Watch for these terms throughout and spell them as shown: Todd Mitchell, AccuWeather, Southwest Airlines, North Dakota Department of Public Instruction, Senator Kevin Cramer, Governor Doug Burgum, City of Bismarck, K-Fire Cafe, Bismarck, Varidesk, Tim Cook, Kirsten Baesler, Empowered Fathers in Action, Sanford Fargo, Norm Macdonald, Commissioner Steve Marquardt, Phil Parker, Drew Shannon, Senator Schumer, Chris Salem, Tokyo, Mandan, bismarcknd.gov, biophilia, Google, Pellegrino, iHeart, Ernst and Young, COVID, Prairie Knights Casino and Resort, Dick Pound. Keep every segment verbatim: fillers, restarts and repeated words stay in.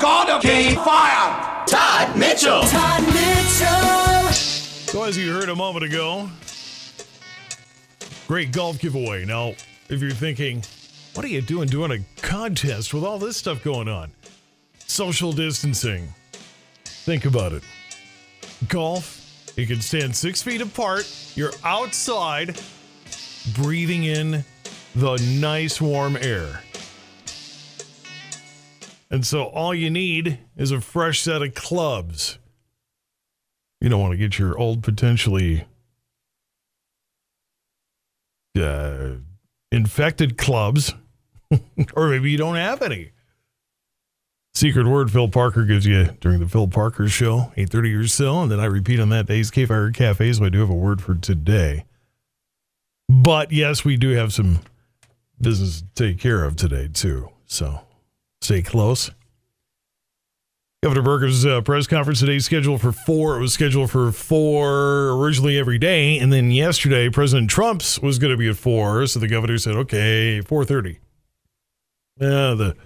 God of K-Fire, Todd Mitchell. Todd Mitchell. So as you heard a moment ago, great golf giveaway. Now, if you're thinking, what are you doing doing a contest with all this stuff going on? Social distancing. Think about it. Golf, you can stand six feet apart. You're outside, breathing in the nice warm air. And so all you need is a fresh set of clubs. You don't want to get your old, potentially uh, infected clubs, or maybe you don't have any. Secret word Phil Parker gives you during the Phil Parker Show, eight thirty or so, and then I repeat on that day's K-Fire Cafe, so I do have a word for today. But yes, we do have some business to take care of today, too, so stay close. Governor Burgum's uh, press conference today is scheduled for four. It was scheduled for four originally every day, and then yesterday President Trump's was going to be at four, so the governor said, okay, four thirty. Yeah, the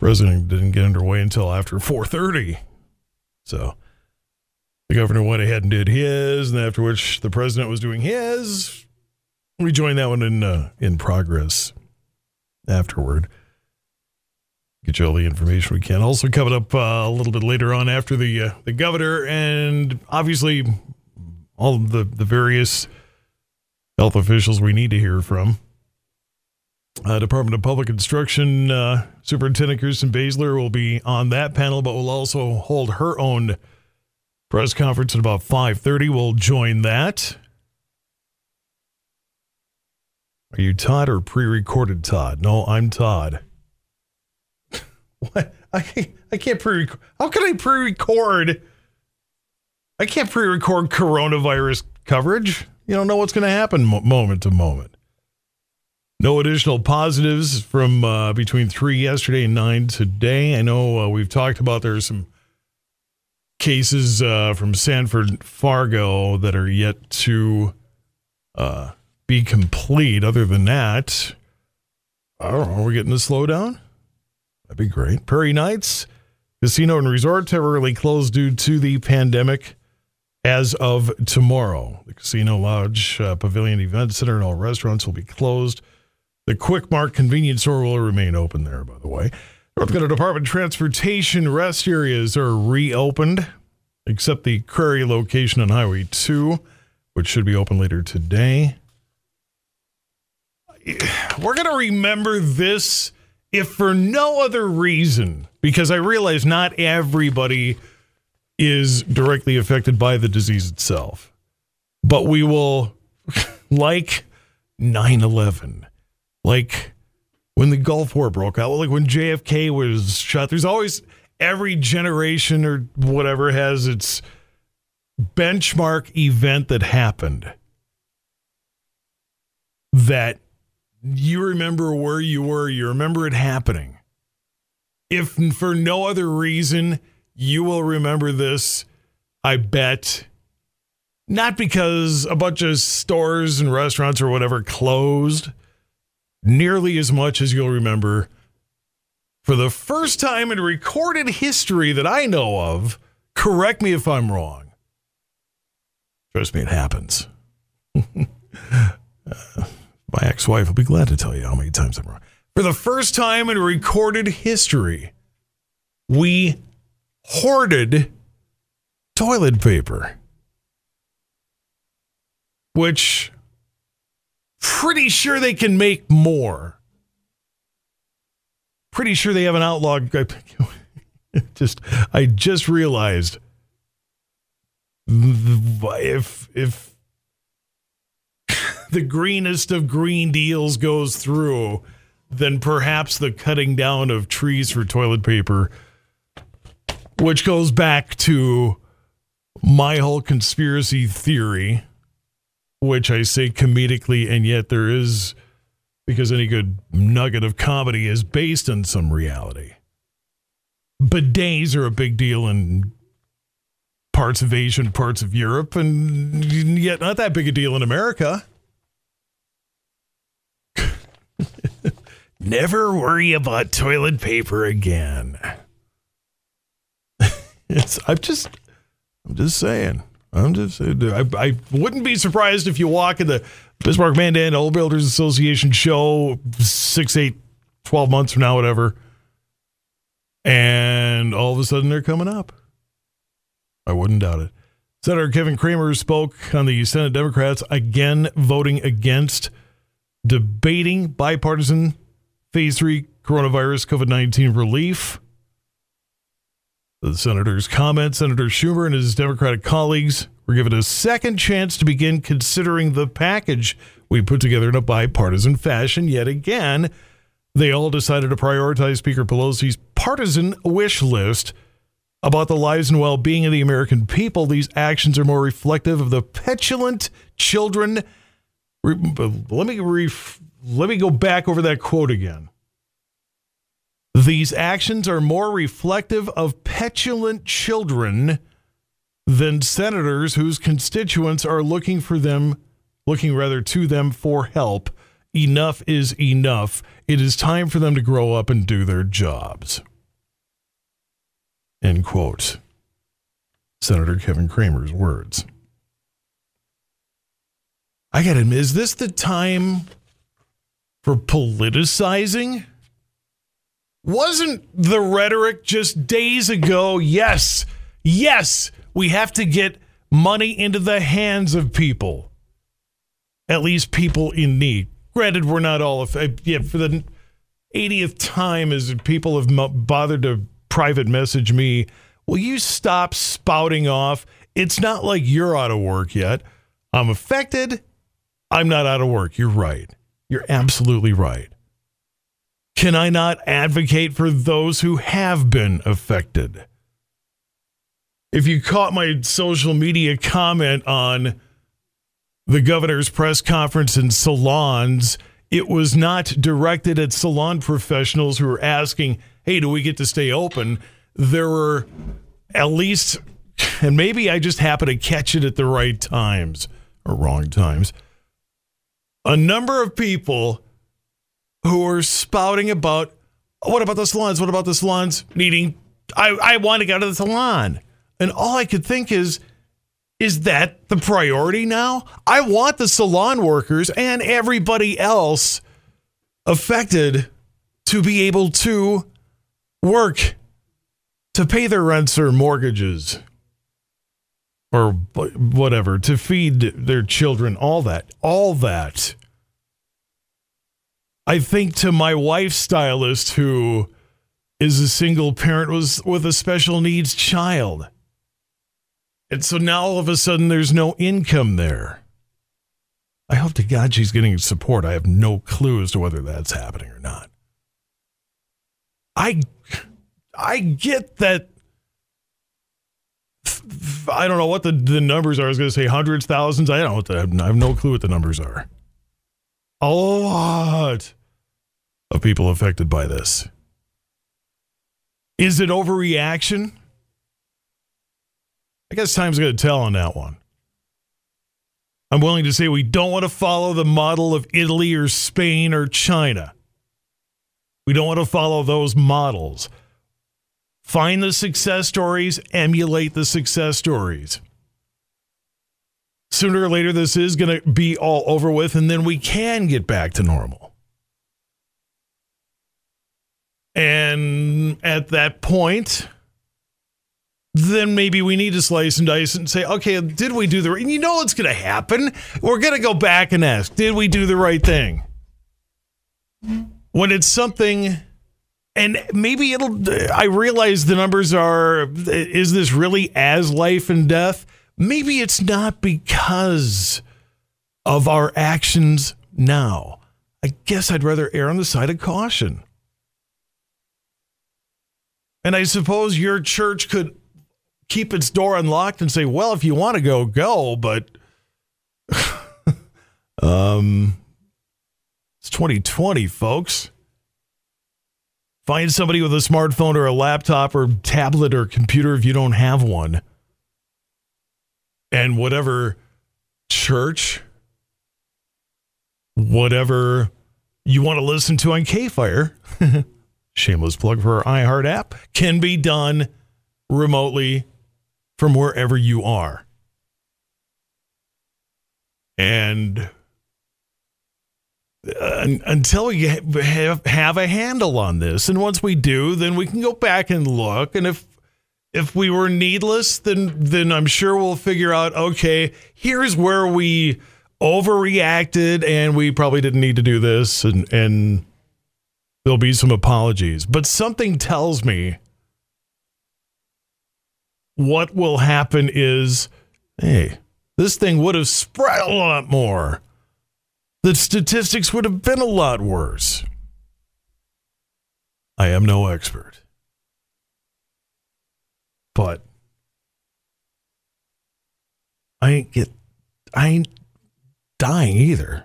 president didn't get underway until after four thirty. So the governor went ahead and did his, and after which the president was doing his. We joined that one in uh, in progress afterward. Get you all the information we can. Also coming up uh, a little bit later on after the uh, the governor and obviously all of the, the various health officials we need to hear from. Uh, Department of Public Instruction uh, Superintendent Kirsten Baesler will be on that panel, but will also hold her own press conference at about five thirty. We'll join that. Are you Todd or pre-recorded Todd? No, I'm Todd. What? I can't, I can't pre-record. How can I pre-record? I can't pre-record coronavirus coverage. You don't know what's going to happen mo- moment to moment. No additional positives from uh, between three yesterday and nine today. I know uh, we've talked about there are some cases uh, from Sanford Fargo that are yet to uh, be complete. Other than that, I don't know. Are we getting a slowdown? That'd be great. Prairie Knights Casino and Resort temporarily closed due to the pandemic as of tomorrow. The Casino Lodge, uh, Pavilion Event Center, and all restaurants will be closed. The Quick Mart convenience store will remain open there, by the way. North Dakota Department of Transportation rest areas are reopened, except the Prairie location on Highway two, which should be open later today. We're going to remember this, if for no other reason, because I realize not everybody is directly affected by the disease itself. But we will, like nine eleven, like when the Gulf War broke out, like when J F K was shot, there's always, every generation or whatever has its benchmark event that happened that you remember where you were, you remember it happening. If for no other reason, you will remember this, I bet. Not because a bunch of stores and restaurants or whatever closed, nearly as much as you'll remember, for the first time in recorded history that I know of, correct me if I'm wrong. Trust me, it happens. uh, my ex-wife will be glad to tell you how many times I'm wrong. For the first time in recorded history, we hoarded toilet paper, which pretty sure they can make more. Pretty sure they have an outlaw. just, I just realized if if the greenest of green deals goes through, then perhaps the cutting down of trees for toilet paper, which goes back to my whole conspiracy theory, which I say comedically, and yet there is, because any good nugget of comedy is based on some reality. Bidets are a big deal in parts of Asia and parts of Europe, and yet not that big a deal in America. Never worry about toilet paper again. It's, I'm just, I'm just saying. I'm just, I, I wouldn't be surprised if you walk in the Bismarck Mandan Old Builders Association show six, eight, twelve months from now, whatever, and all of a sudden they're coming up. I wouldn't doubt it. Senator Kevin Cramer spoke on the Senate Democrats again voting against debating bipartisan phase three coronavirus COVID nineteen relief. The senator's comments, Senator Schumer and his Democratic colleagues were given a second chance to begin considering the package we put together in a bipartisan fashion. Yet again, they all decided to prioritize Speaker Pelosi's partisan wish list about the lives and well-being of the American people. These actions are more reflective of the petulant children. Let me ref- let me go back over that quote again. These actions are more reflective of petulant children than senators whose constituents are looking for them, looking rather to them for help. Enough is enough. It is time for them to grow up and do their jobs. End quote. Senator Kevin Cramer's words. I got to admit, is this the time for politicizing? Wasn't the rhetoric just days ago, yes, yes, we have to get money into the hands of people, at least people in need. Granted, we're not all, yeah, for the eightieth time is people have bothered to private message me, will you stop spouting off? It's not like you're out of work yet. I'm affected. I'm not out of work. You're right. You're absolutely right. Can I not advocate for those who have been affected? If you caught my social media comment on the governor's press conference in salons, it was not directed at salon professionals who were asking, hey, do we get to stay open? There were at least, and maybe I just happened to catch it at the right times or wrong times, a number of people who are spouting about, oh, what about the salons? What about the salons needing, I, I want to go to the salon. And all I could think is, is that the priority now? I want the salon workers and everybody else affected to be able to work, to pay their rents or mortgages or whatever, to feed their children, all that, all that. I think to my wife's stylist, who is a single parent was with a special needs child. And so now all of a sudden there's no income there. I hope to God she's getting support. I have no clue as to whether that's happening or not. I, I get that. I don't know what the, the numbers are. I was going to say hundreds, thousands. I don't know what the, I have no clue what the numbers are. A lot of people affected by this. Is it overreaction? I guess time's going to tell on that one. I'm willing to say we don't want to follow the model of Italy or Spain or China. We don't want to follow those models. Find the success stories, emulate the success stories. Sooner or later, this is going to be all over with, and then we can get back to normal. And at that point, then maybe we need to slice and dice and say, okay, did we do the right thing? You know what's going to happen. We're going to go back and ask, did we do the right thing? When it's something, and maybe it'll, I realize the numbers are, is this really as life and death? Maybe it's not because of our actions now. I guess I'd rather err on the side of caution. And I suppose your church could keep its door unlocked and say, well, if you want to go, go, but um, it's twenty twenty, folks. Find somebody with a smartphone or a laptop or tablet or computer if you don't have one. And whatever church, whatever you want to listen to on K-Fire, shameless plug for our iHeart app, can be done remotely from wherever you are. And uh, until we have, have a handle on this, and once we do, then we can go back and look. And if if we were needless, then then I'm sure we'll figure out, okay, here's where we overreacted and we probably didn't need to do this, and and there'll be some apologies. But something tells me what will happen is, hey, this thing would have spread a lot more. The statistics would have been a lot worse. I am no expert. But I ain't get I ain't dying either.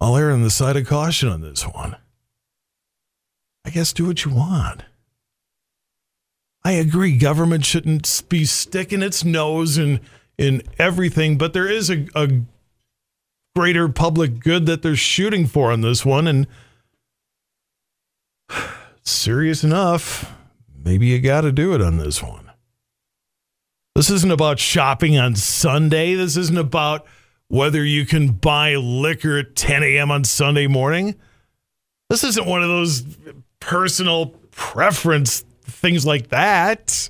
I'll err on the side of caution on this one. I guess do what you want. I agree, government shouldn't be sticking its nose in in everything, but there is a, a greater public good that they're shooting for on this one, and serious enough, maybe you got to do it on this one. This isn't about shopping on Sunday. This isn't about whether you can buy liquor at ten a.m. on Sunday morning. This isn't one of those personal preference things like that.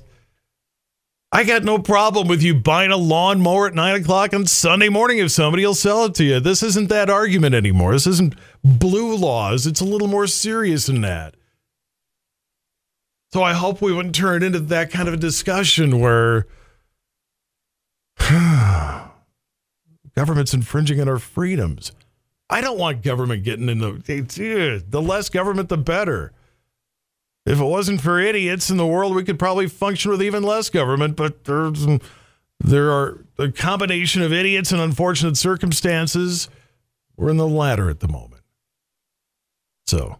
I got no problem with you buying a lawnmower at nine o'clock on Sunday morning if somebody will sell it to you. This isn't that argument anymore. This isn't blue laws. It's a little more serious than that. So I hope we wouldn't turn it into that kind of a discussion where government's infringing on our freedoms. I don't want government getting in the... The less government, the better. If it wasn't for idiots in the world, we could probably function with even less government, but there's, there are a combination of idiots and unfortunate circumstances. We're in the latter at the moment. So,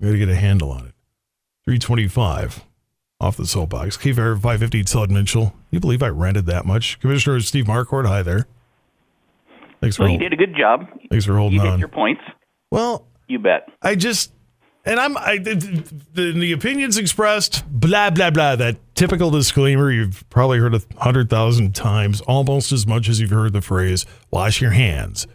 we got to get a handle on it. three twenty-five off the soapbox. K-Fire five fifty, Todd Mitchell. Can you believe I rented that much? Commissioner Steve Marquardt, hi there. Thanks for well, you hold- did a good job. Thanks for holding on. You did on. Your points. Well, you bet. I just... And I'm I, the, the opinions expressed, blah, blah, blah, that typical disclaimer you've probably heard a hundred thousand times, almost as much as you've heard the phrase, wash your hands.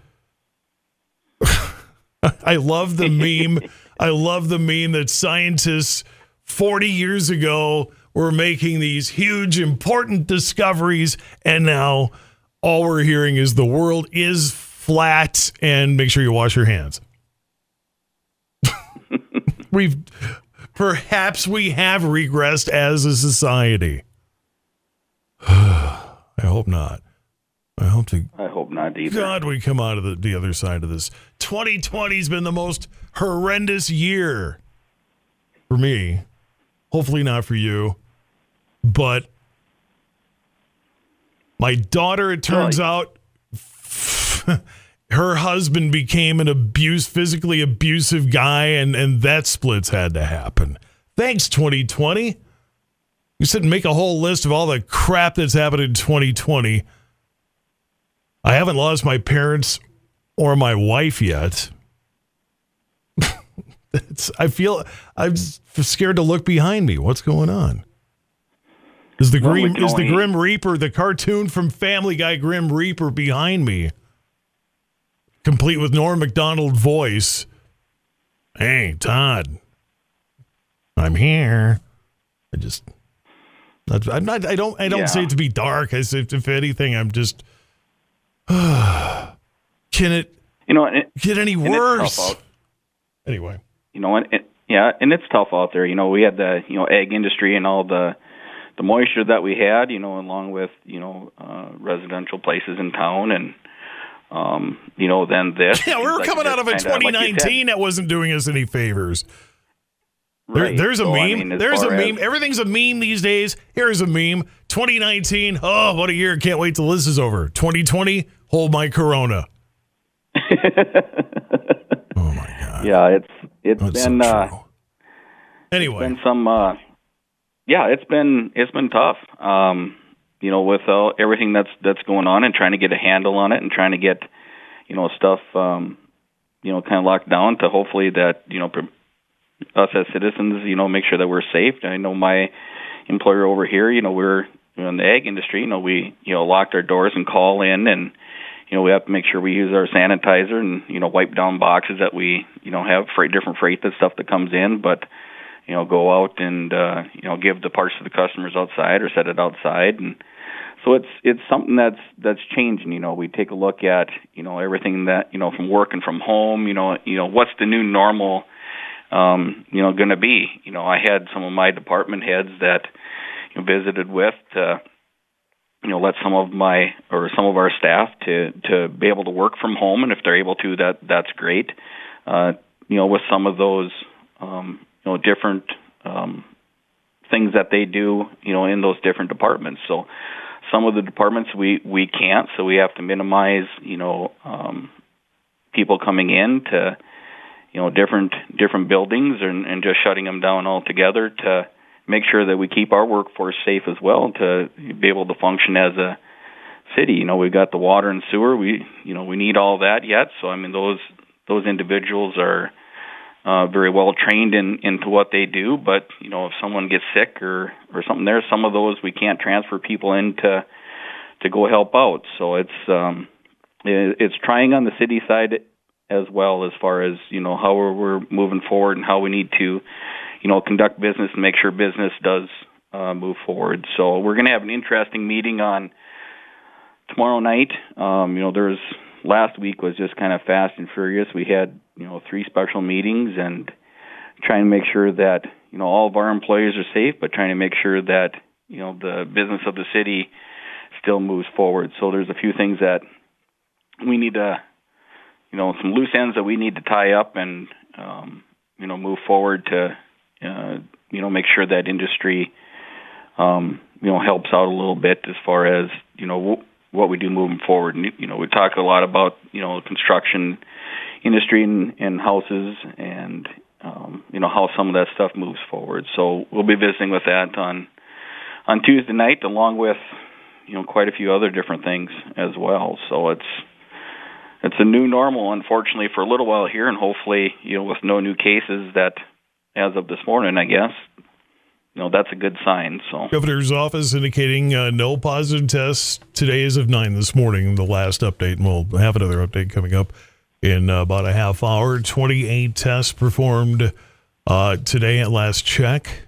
I love the meme. I love the meme that scientists forty years ago were making these huge, important discoveries. And now all we're hearing is the world is flat and make sure you wash your hands. We've perhaps we have regressed as a society. I hope not. I hope to. I hope not either. God, we come out of the, the other side of this. twenty twenty has been the most horrendous year for me. Hopefully not for you, but my daughter, it turns really? out. Her husband became an abuse, physically abusive guy, and, and that split's had to happen. Thanks, twenty twenty. You said make a whole list of all the crap that's happened in twenty twenty. I haven't lost my parents or my wife yet. It's, I feel I'm scared to look behind me. What's going on? Is the grim is the Grim Reaper, the cartoon from Family Guy, Grim Reaper behind me? Complete with Norm Macdonald voice. Hey, Todd, I'm here. I just, I'm not, I don't, I don't yeah. say it to be dark. I say, if anything, I'm just, uh, can it, you know, it, get any worse? Anyway, you know, and it, yeah, and it's tough out there. You know, we had the, you know, egg industry and all the, the moisture that we had, you know, along with, you know, uh, residential places in town and, Um, you know, then this. Yeah, we were like coming out of a twenty nineteen like that wasn't doing us any favors. Right. There, there's a so, meme. I mean, there's a meme. As... Everything's a meme these days. Here's a meme. twenty nineteen. Oh, what a year. Can't wait till this is over. twenty twenty. Hold my Corona. Oh, my God. Yeah, it's it's That's been. So uh, anyway, it's been some. Uh, yeah, it's been it's been tough. Um, You know, with uh, everything that's that's going on, and trying to get a handle on it, and trying to get, you know, stuff, um, you know, kind of locked down to hopefully that you know pre- us as citizens, you know, make sure that we're safe. And I know my employer over here, you know, we're in the egg industry, you know, we, you know, locked our doors and call in, and, you know, we have to make sure we use our sanitizer and, you know, wipe down boxes that we, you know, have freight, different freight, that stuff that comes in, but, you know, go out and, uh, you know, give the parts to the customers outside or set it outside. And so it's, it's something that's, that's changing. You know, we take a look at, you know, everything that, you know, from work and from home, you know, you know, what's the new normal, um, you know, going to be. You know, I had some of my department heads that, you know, visited with, uh, you know, let some of my, or some of our staff to, to be able to work from home. And if they're able to, that, that's great. Uh, you know, with some of those, um, you know, different, um, things that they do, you know, in those different departments. So some of the departments we, we can't, so we have to minimize, you know, um, people coming in to, you know, different, different buildings, and, and just shutting them down altogether to make sure that we keep our workforce safe as well, to be able to function as a city. You know, we've got the water and sewer. We, you know, we need all that yet. So, I mean, those those individuals are uh, very well trained in, into what they do. But, you know, if someone gets sick or, or something there, some of those we can't transfer people in to, to go help out. So it's um, it, it's trying on the city side as well, as far as, you know, how we're moving forward and how we need to, you know, conduct business and make sure business does uh, move forward. So we're going to have an interesting meeting on tomorrow night. Um, you know, there's last week was just kind of fast and furious. We had, you know, three special meetings, and trying to make sure that, you know, all of our employees are safe, but trying to make sure that, you know, the business of the city still moves forward. So there's a few things that we need to, you know, some loose ends that we need to tie up and, um, you know, move forward to, Uh, you know, make sure that industry, um, you know, helps out a little bit as far as, you know, w- what we do moving forward. And, you know, we talk a lot about, you know, construction industry and, and houses and, um, you know, how some of that stuff moves forward. So we'll be visiting with that on on Tuesday night, along with, you know, quite a few other different things as well. So it's it's a new normal, unfortunately, for a little while here, and hopefully, you know, with no new cases that, as of this morning, I guess, you know, that's a good sign. So, Governor's office indicating uh, no positive tests today as of nine this morning, the last update, and we'll have another update coming up in uh, about a half hour. twenty-eight tests performed uh, today at last check.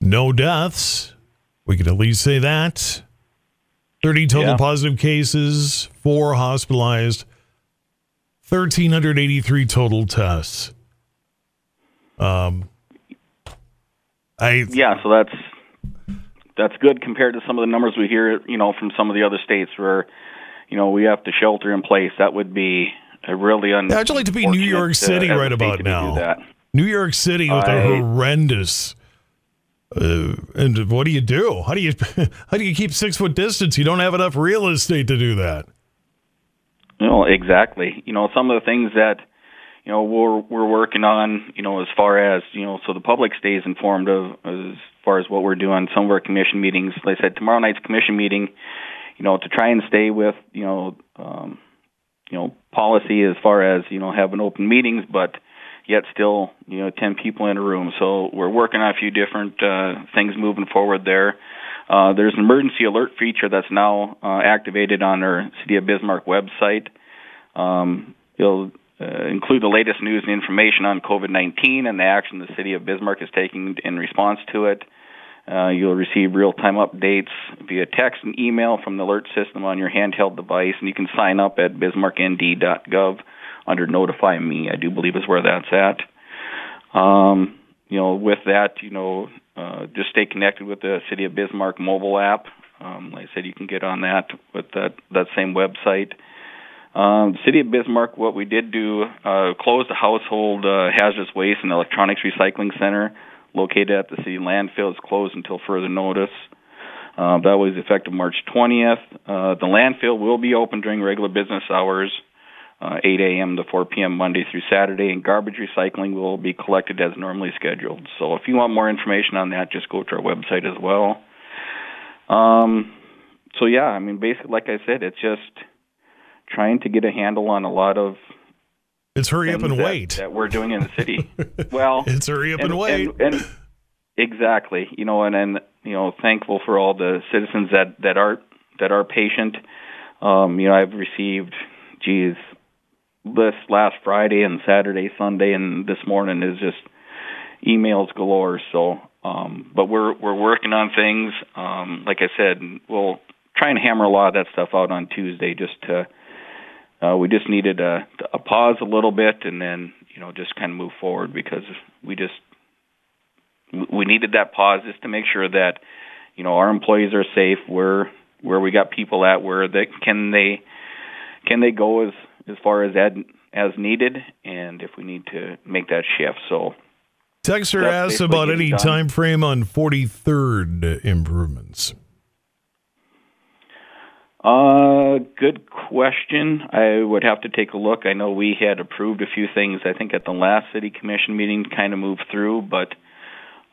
No deaths. We can at least say that. thirty total yeah. positive cases, four hospitalized, one thousand three hundred eighty-three total tests. Um, I yeah, so that's that's good compared to some of the numbers we hear, you know, from some of the other states where, you know, we have to shelter in place. That would be a really unfortunate. I'd like to be New York City uh, right about now. New York City with I, a horrendous. Uh, and what do you do? How do you how do you keep six foot distance? You don't have enough real estate to do that. You know, exactly. You know, some of the things that, you know, we're we're working on, you know, as far as, you know, so the public stays informed of as far as what we're doing. Some of our commission meetings, like I said, tomorrow night's commission meeting, you know, to try and stay with, you know, um, you know, policy as far as, you know, having open meetings, but yet still, you know, ten people in a room. So we're working on a few different uh, things moving forward there. Uh, there's an emergency alert feature that's now uh, activated on our City of Bismarck website. Um, it'll Uh, include the latest news and information on COVID nineteen and the action the City of Bismarck is taking in response to it. Uh, you'll receive real-time updates via text and email from the alert system on your handheld device, and you can sign up at bismarck n d dot gov under Notify Me, I do believe is where that's at. Um, you know, with that, you know, uh, just stay connected with the City of Bismarck mobile app. Um, like I said, you can get on that with that, that same website. Um, City of Bismarck, what we did do, uh, closed the household uh, hazardous waste and electronics recycling center located at the city landfill. It's closed until further notice. Uh, that was effective March twentieth. Uh, the landfill will be open during regular business hours, uh, eight a.m. to four p.m. Monday through Saturday, and garbage recycling will be collected as normally scheduled. So if you want more information on that, just go to our website as well. Um, so, yeah, I mean, basically, like I said, it's just trying to get a handle on a lot of It's hurry up and that, wait. That we're doing in the city. Well, it's hurry up and, and wait. And, and, exactly. You know, and, and, you know, thankful for all the citizens that, that are, that are patient. Um, you know, I've received, geez, this last Friday and Saturday, Sunday, and this morning is just emails galore. So, um, but we're, we're working on things. Um, like I said, we'll try and hammer a lot of that stuff out on Tuesday just to, Uh, we just needed a, a pause a little bit and then, you know, just kind of move forward because we just we needed that pause just to make sure that, you know, our employees are safe, where where we got people at, where they can they can they go as, as far as ad, as needed and if we need to make that shift. So Texter asks about any done. time frame on forty-third improvements. Uh, good question. I would have to take a look. I know we had approved a few things, I think, at the last city commission meeting, kind of moved through, but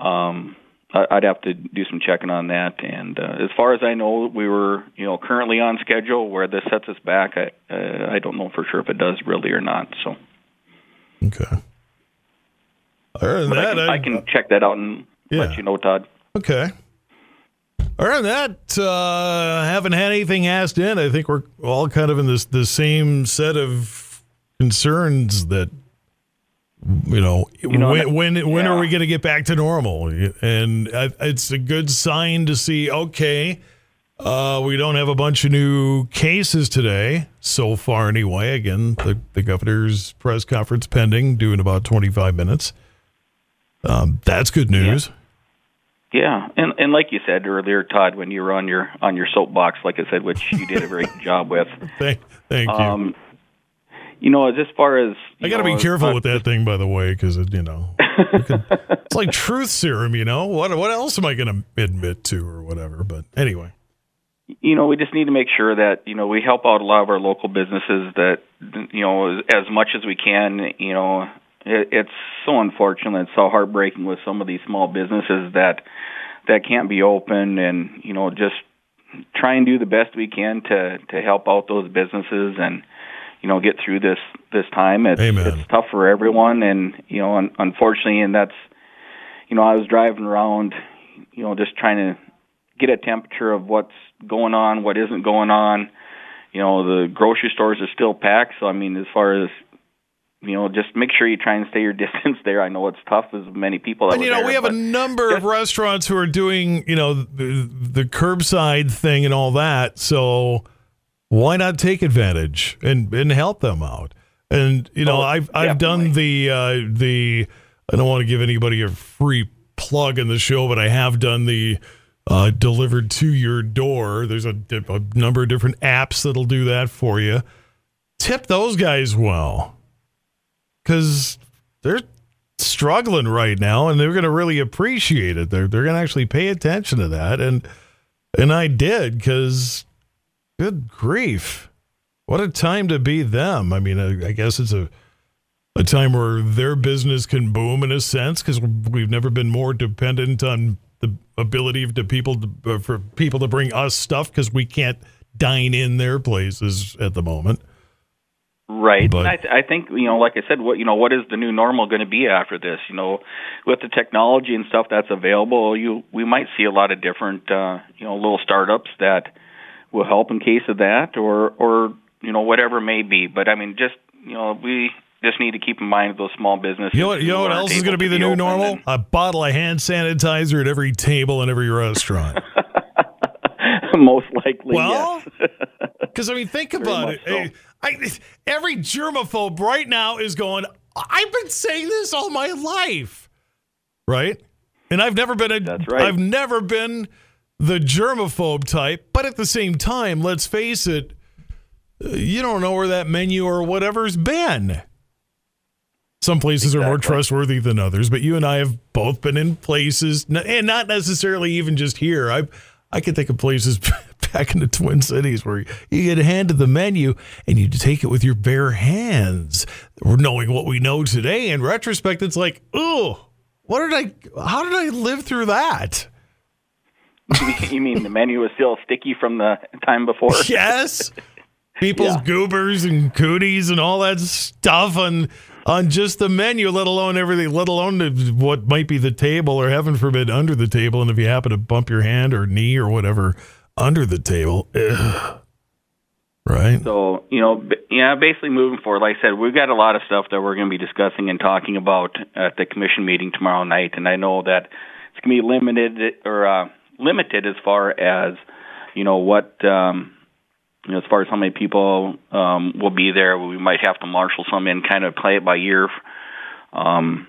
um, I'd have to do some checking on that. And uh, as far as I know, we were, you know, currently on schedule. Where this sets us back, I uh, I don't know for sure if it does really or not. So, okay. Other than but that, I can, I can check that out and yeah. let you know, Todd. Okay. Other than that, uh, haven't had anything asked in. I think we're all kind of in this the same set of concerns that, you know, you know when when, yeah. when are we going to get back to normal? And it's a good sign to see, okay, uh, we don't have a bunch of new cases today so far anyway. Again, the, the governor's press conference pending, due in about twenty-five minutes. Um, that's good news. Yeah. Yeah, and and like you said earlier, Todd, when you were on your on your soapbox, like I said, which you did a very good job with. Thank, thank um, you. You know, as far as I got to be careful uh, with that thing, by the way, because you know, it's like truth serum. You know, what what else am I going to admit to or whatever? But anyway, you know, we just need to make sure that you know we help out a lot of our local businesses that you know as much as we can. You know. It's so unfortunate, it's so heartbreaking with some of these small businesses that that can't be open, and you know, just try and do the best we can to, to help out those businesses and you know get through this this time. It's Amen. It's tough for everyone, and you know, un- unfortunately, and that's you know, I was driving around, you know, just trying to get a temperature of what's going on, what isn't going on. You know, the grocery stores are still packed, so I mean, as far as you know, just make sure you try and stay your distance there. I know it's tough as many people. That and, you know, there, we have a number just, of restaurants who are doing, you know, the, the curbside thing and all that. So why not take advantage and, and help them out? And, you know, oh, I've I've definitely. done the, uh, the I don't want to give anybody a free plug in the show, but I have done the uh, delivered to your door. There's a, a number of different apps that'll do that for you. Tip those guys well. Because they're struggling right now, and they're going to really appreciate it. They're they're going to actually pay attention to that, and and I did because, good grief, what a time to be them. I mean, I, I guess it's a a time where their business can boom in a sense because we've never been more dependent on the ability of the people to, for people to bring us stuff because we can't dine in their places at the moment. Right. And I, th- I think, you know, like I said, what you know, what is the new normal going to be after this? You know, with the technology and stuff that's available, you we might see a lot of different, uh, you know, little startups that will help in case of that or, or you know, whatever it may be. But, I mean, just, you know, we just need to keep in mind those small businesses. You know what, you know what else is going to be the new normal? And, a bottle of hand sanitizer at every table in every restaurant. Most likely, well, because yes. I mean, think about it. So. I, every germaphobe right now is going, I've been saying this all my life, right? And I've never been a, That's right. I've never been the germaphobe type. But at the same time, let's face it, you don't know where that menu or whatever's been. Some places exactly. are more trustworthy than others, but you and I have both been in places, and not necessarily even just here. I've I can think of places back in the Twin Cities where you get handed the menu and you take it with your bare hands. Knowing what we know today, in retrospect, it's like, ooh, what did I? How did I live through that? You mean the menu was still sticky from the time before? Yes. people's yeah. goobers and cooties and all that stuff on on just the menu, let alone everything, let alone what might be the table or, heaven forbid, under the table. And if you happen to bump your hand or knee or whatever under the table, ugh. Right. So, you know, yeah, basically moving forward, like I said, we've got a lot of stuff that we're going to be discussing and talking about at the commission meeting tomorrow night. And I know that it's going to be limited or uh, limited as far as, you know, what, um, you know, as far as how many people um, will be there. We might have to marshal some in, kind of play it by ear um,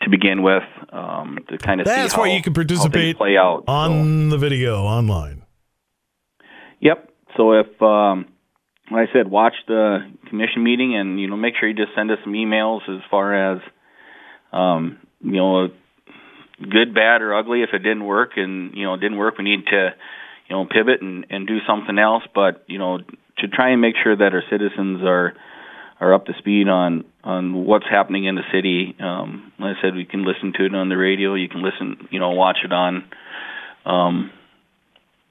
to begin with, um, to kind of That's see how, why you can participate play out, on so. the video online. Yep. So if, um, like I said, watch the commission meeting and, you know, make sure you just send us some emails as far as, um, you know, good, bad, or ugly. If it didn't work and, you know, it didn't work, we need to, you know, pivot and, and do something else. But, you know, to try and make sure that our citizens are are up to speed on, on what's happening in the city. Um, like I said, we can listen to it on the radio. You can listen, you know, watch it on um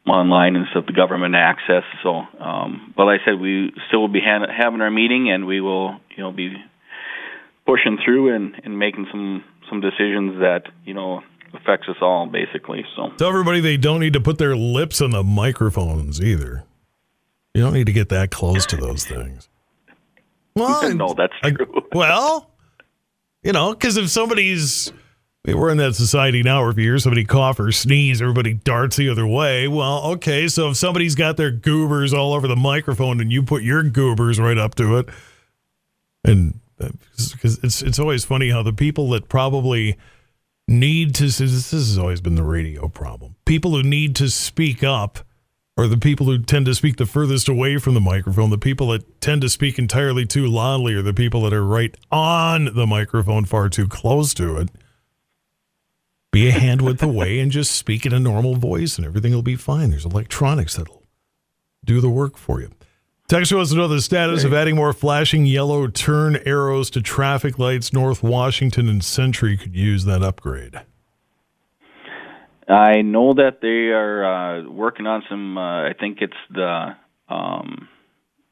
online and stuff, the government access. So, um, but like I said, we still will be ha- having our meeting, and we will, you know, be pushing through and, and making some, some decisions that, you know, affects us all, basically. So, tell everybody they don't need to put their lips on the microphones either. You don't need to get that close to those things. Well, no, that's true. I, well, you know, because if somebody's we're in that society now where if you hear somebody cough or sneeze, everybody darts the other way. Well, okay, so if somebody's got their goobers all over the microphone and you put your goobers right up to it, and because it's it's always funny how the people that probably need to, this has always been the radio problem, people who need to speak up are the people who tend to speak the furthest away from the microphone. The people that tend to speak entirely too loudly are the people that are right on the microphone, far too close to it. Be a hand width away and just speak in a normal voice and everything will be fine. There's electronics that'll do the work for you. Text wants to know the status of adding more flashing yellow turn arrows to traffic lights. North Washington and Century could use that upgrade. I know that they are uh, working on some, uh, I think it's the, um,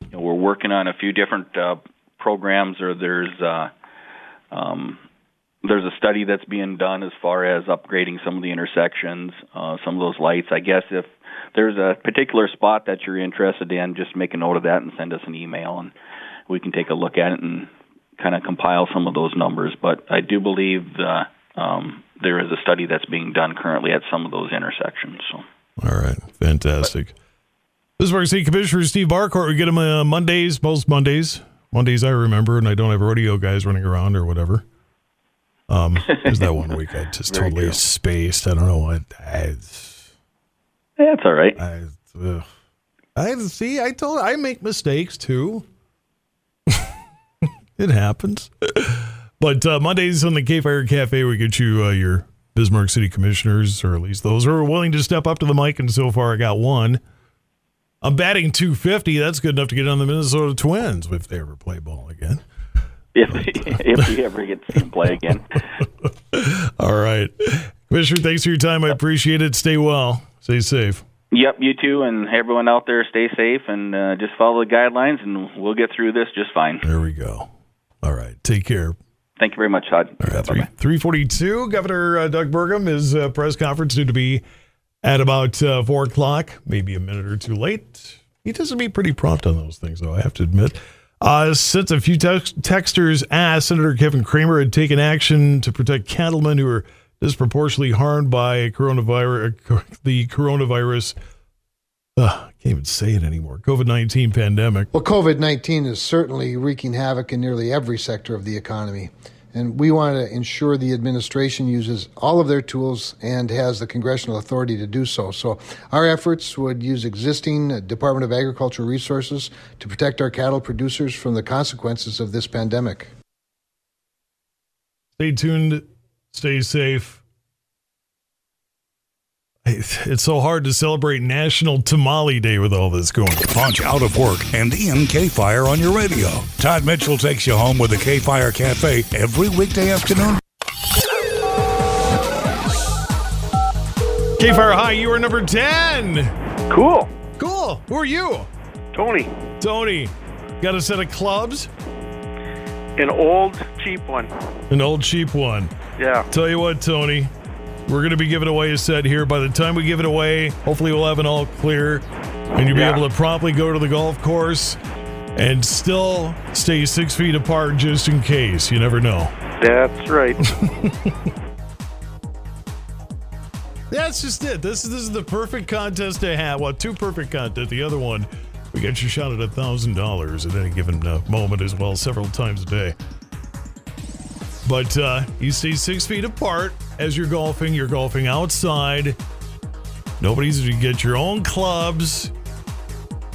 you know, we're working on a few different uh, programs, or there's uh, um There's a study that's being done as far as upgrading some of the intersections, uh, some of those lights. I guess if there's a particular spot that you're interested in, just make a note of that and send us an email, and we can take a look at it and kind of compile some of those numbers. But I do believe uh, um, there is a study that's being done currently at some of those intersections. So. All right. Fantastic. But, this is where I see Commissioner Steve Marquardt. We get him uh, Mondays, most Mondays. Mondays I remember, and I don't have rodeo guys running around or whatever. Um, there's that one week I just totally cool. spaced. I don't know what. I, That's all right. I, uh, I see. I told. I make mistakes too. It happens. But uh, Mondays on the K-Fire Cafe, we get you uh, your Bismarck City Commissioners, or at least those who are willing to step up to the mic. And so far, I got one. I'm batting two fifty. That's good enough to get on the Minnesota Twins if they ever play ball again. If, if we ever get to play again. All right. Commissioner, thanks for your time. I appreciate it. Stay well. Stay safe. Yep, you too. And everyone out there, stay safe and uh, just follow the guidelines, and we'll get through this just fine. There we go. All right. Take care. Thank you very much, Todd. All right, three, three forty-two. Governor uh, Doug Burgum, his uh, press conference due to be at about uh, four o'clock, maybe a minute or two late. He tends to be pretty prompt on those things, though, I have to admit. Uh, since a few tex- texters asked, Senator Kevin Cramer had taken action to protect cattlemen who are disproportionately harmed by coronavirus, the coronavirus, uh, I can't even say it anymore, COVID nineteen pandemic. Well, COVID nineteen is certainly wreaking havoc in nearly every sector of the economy. And we want to ensure the administration uses all of their tools and has the congressional authority to do so. So our efforts would use existing Department of Agriculture resources to protect our cattle producers from the consequences of this pandemic. Stay tuned. Stay safe. It's so hard to celebrate National Tamale Day with all this going on. Punch out of work and in K-Fire on your radio. Todd Mitchell takes you home with the K-Fire Cafe every weekday afternoon. K-Fire, hi, you are number ten. Cool. Cool. Who are you? Tony. Tony, got a set of clubs? An old cheap one. An old cheap one. Yeah. Tell you what, Tony, we're going to be giving away a set here. By the time we give it away, hopefully we'll have an all clear, and you'll be yeah. able to promptly go to the golf course and still stay six feet apart just in case. You never know. That's right. That's just it. This is, this is the perfect contest to have. Well, two perfect contests. The other one, we get you shot at one thousand dollars at any given uh, moment as well, several times a day. But uh, you stay six feet apart as you're golfing. You're golfing outside. Nobody's going to get your own clubs.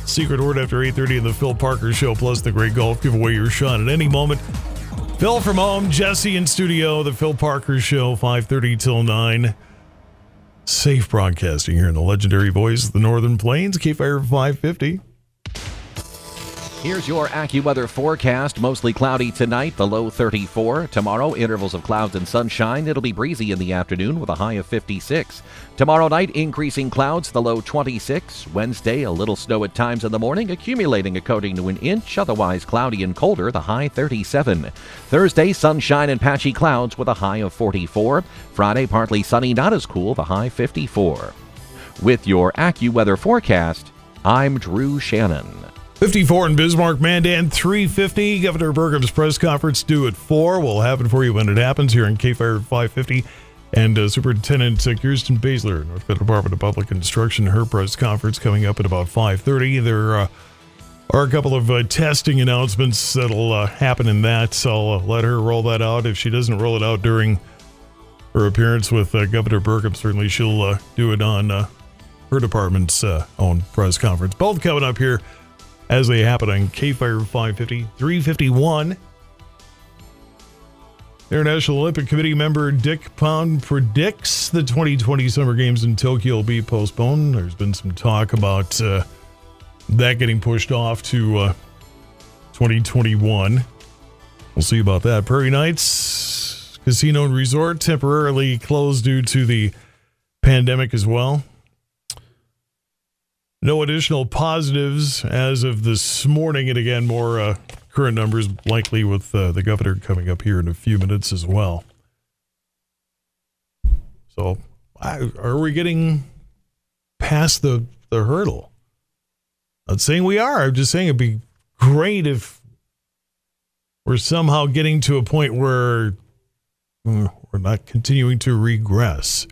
Secret word after eight thirty in the Phil Parker Show, plus the great golf giveaway. You're shot at any moment. Phil from home, Jesse in studio, the Phil Parker Show, five thirty till nine. Safe broadcasting here in the legendary voice of the Northern Plains, K-Fire five fifty. Here's your AccuWeather forecast. Mostly cloudy tonight, the low thirty-four. Tomorrow, intervals of clouds and sunshine. It'll be breezy in the afternoon with a high of fifty-six. Tomorrow night, increasing clouds, the low twenty-six. Wednesday, a little snow at times in the morning, accumulating a coating to an inch. Otherwise cloudy and colder, the high thirty-seven. Thursday, sunshine and patchy clouds with a high of forty-four. Friday, partly sunny, not as cool, the high fifty-four. With your AccuWeather forecast, I'm Drew Shannon. fifty-four in Bismarck, Mandan, three fifty. Governor Burgum's press conference due at four. We'll have it for you when it happens here in K-Fire five fifty. And uh, Superintendent uh, Kirsten Baesler, North Dakota Department of Public Instruction, her press conference coming up at about five thirty. There uh, are a couple of uh, testing announcements that'll uh, happen in that, so I'll uh, let her roll that out. If she doesn't roll it out during her appearance with uh, Governor Burgum, certainly she'll uh, do it on uh, her department's uh, own press conference. Both coming up here as they happen on K-Fire five fifty. three fifty-one. International Olympic Committee member Dick Pound predicts the twenty twenty Summer Games in Tokyo will be postponed. There's been some talk about uh, that getting pushed off to uh, twenty twenty-one. We'll see about that. Prairie Knights Casino and Resort temporarily closed due to the pandemic as well. No additional positives as of this morning. And again, more uh, current numbers likely with uh, the governor coming up here in a few minutes as well. So I, are we getting past the, the hurdle? Not saying we are. I'm just saying it'd be great if we're somehow getting to a point where mm, we're not continuing to regress.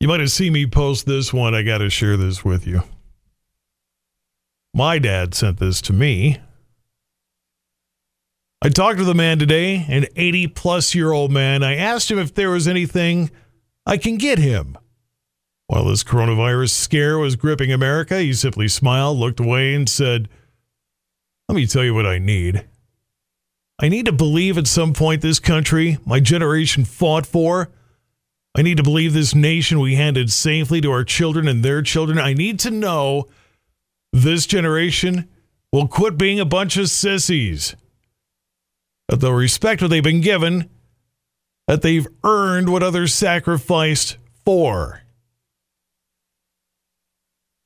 You might have seen me post this one. I got to share this with you. My dad sent this to me. I talked to the man today, an eighty-plus-year-old man. I asked him if there was anything I can get him. While this coronavirus scare was gripping America, he simply smiled, looked away, and said, "Let me tell you what I need. I need to believe at some point this country my generation fought for. I need to believe this nation we handed safely to our children and their children. I need to know this generation will quit being a bunch of sissies, that they'll respect what they've been given, that they've earned what others sacrificed for."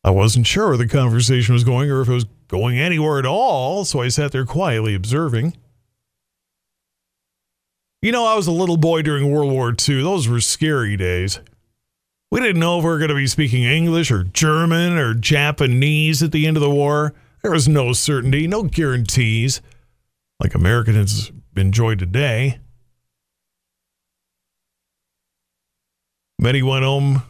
I wasn't sure where the conversation was going or if it was going anywhere at all, so I sat there quietly observing. You know, I was a little boy during World War Two. Those were scary days. We didn't know if we were going to be speaking English or German or Japanese at the end of the war. There was no certainty, no guarantees, like Americans enjoy today. Many went home,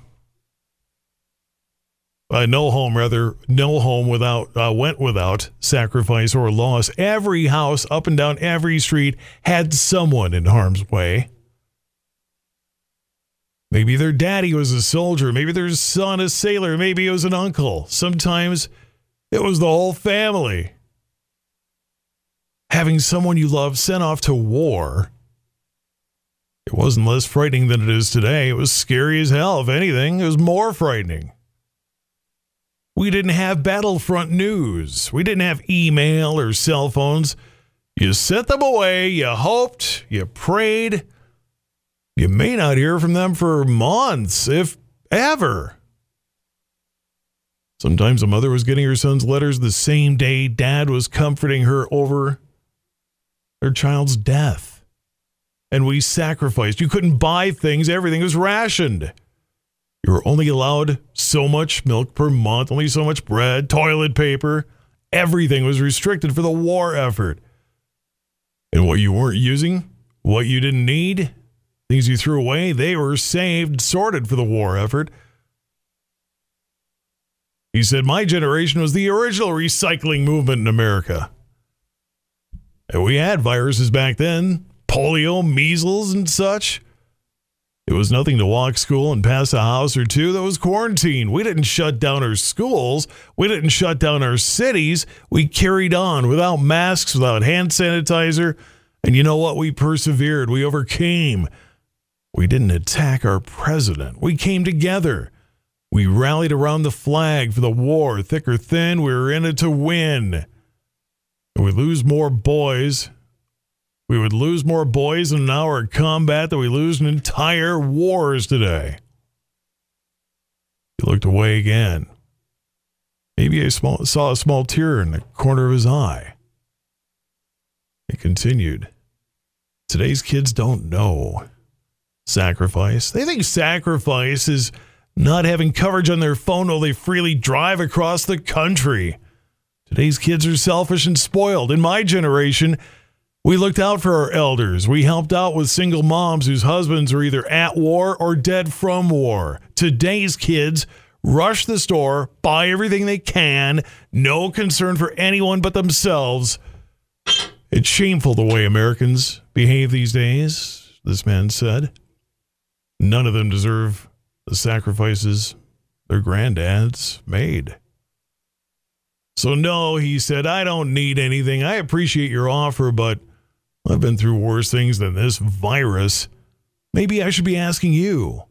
uh, no home rather, no home without, uh, went without sacrifice or loss. Every house up and down every street had someone in harm's way. Maybe their daddy was a soldier. Maybe their son a sailor. Maybe it was an uncle. Sometimes it was the whole family. Having someone you love sent off to war, it wasn't less frightening than it is today. It was scary as hell. If anything, it was more frightening. We didn't have battlefront news. We didn't have email or cell phones. You sent them away. You hoped. You prayed. You may not hear from them for months, if ever. Sometimes a mother was getting her son's letters the same day dad was comforting her over their child's death. And we sacrificed. You couldn't buy things. Everything was rationed. You were only allowed so much milk per month, only so much bread, toilet paper. Everything was restricted for the war effort. And what you weren't using, what you didn't need, things you threw away, they were saved, sorted for the war effort. He said, my generation was the original recycling movement in America. And we had viruses back then, polio, measles, and such. It was nothing to walk school and pass a house or two that was quarantined. We didn't shut down our schools. We didn't shut down our cities. We carried on without masks, without hand sanitizer. And you know what? We persevered. We overcame. We didn't attack our president. We came together. We rallied around the flag for the war, thick or thin. We were in it to win. And we lose more boys. We would lose more boys in an hour of combat than we lose in entire wars today. He looked away again. Maybe I small, saw a small tear in the corner of his eye. He continued, today's kids don't know sacrifice. They think sacrifice is not having coverage on their phone while they freely drive across the country. Today's kids are selfish and spoiled. In my generation, we looked out for our elders. We helped out with single moms whose husbands were either at war or dead from war. Today's kids rush the store, buy everything they can, no concern for anyone but themselves. It's shameful the way Americans behave these days, this man said. None of them deserve the sacrifices their granddads made. So no, he said, I don't need anything. I appreciate your offer, but I've been through worse things than this virus. Maybe I should be asking you,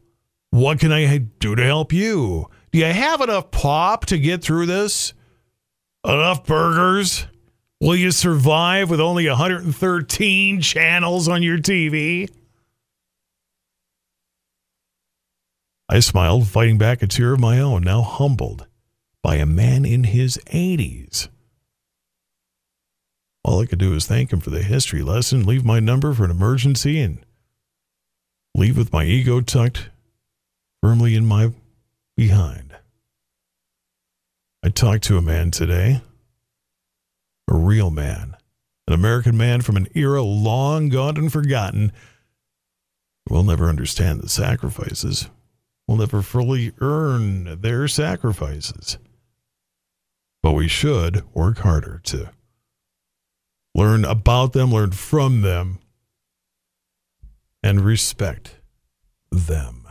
what can I do to help you? Do you have enough pop to get through this? Enough burgers? Will you survive with only one hundred thirteen channels on your T V? I smiled, fighting back a tear of my own, now humbled by a man in his eighties. All I could do was thank him for the history lesson, leave my number for an emergency, and leave with my ego tucked firmly in my behind. I talked to a man today, a real man, an American man from an era long gone and forgotten. We'll never understand the sacrifices. We'll never fully earn their sacrifices. But we should work harder to learn about them, learn from them, and respect them.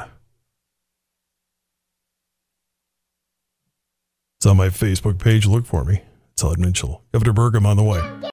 It's on my Facebook page. Look for me. Todd Mitchell. Governor Burgum on the way.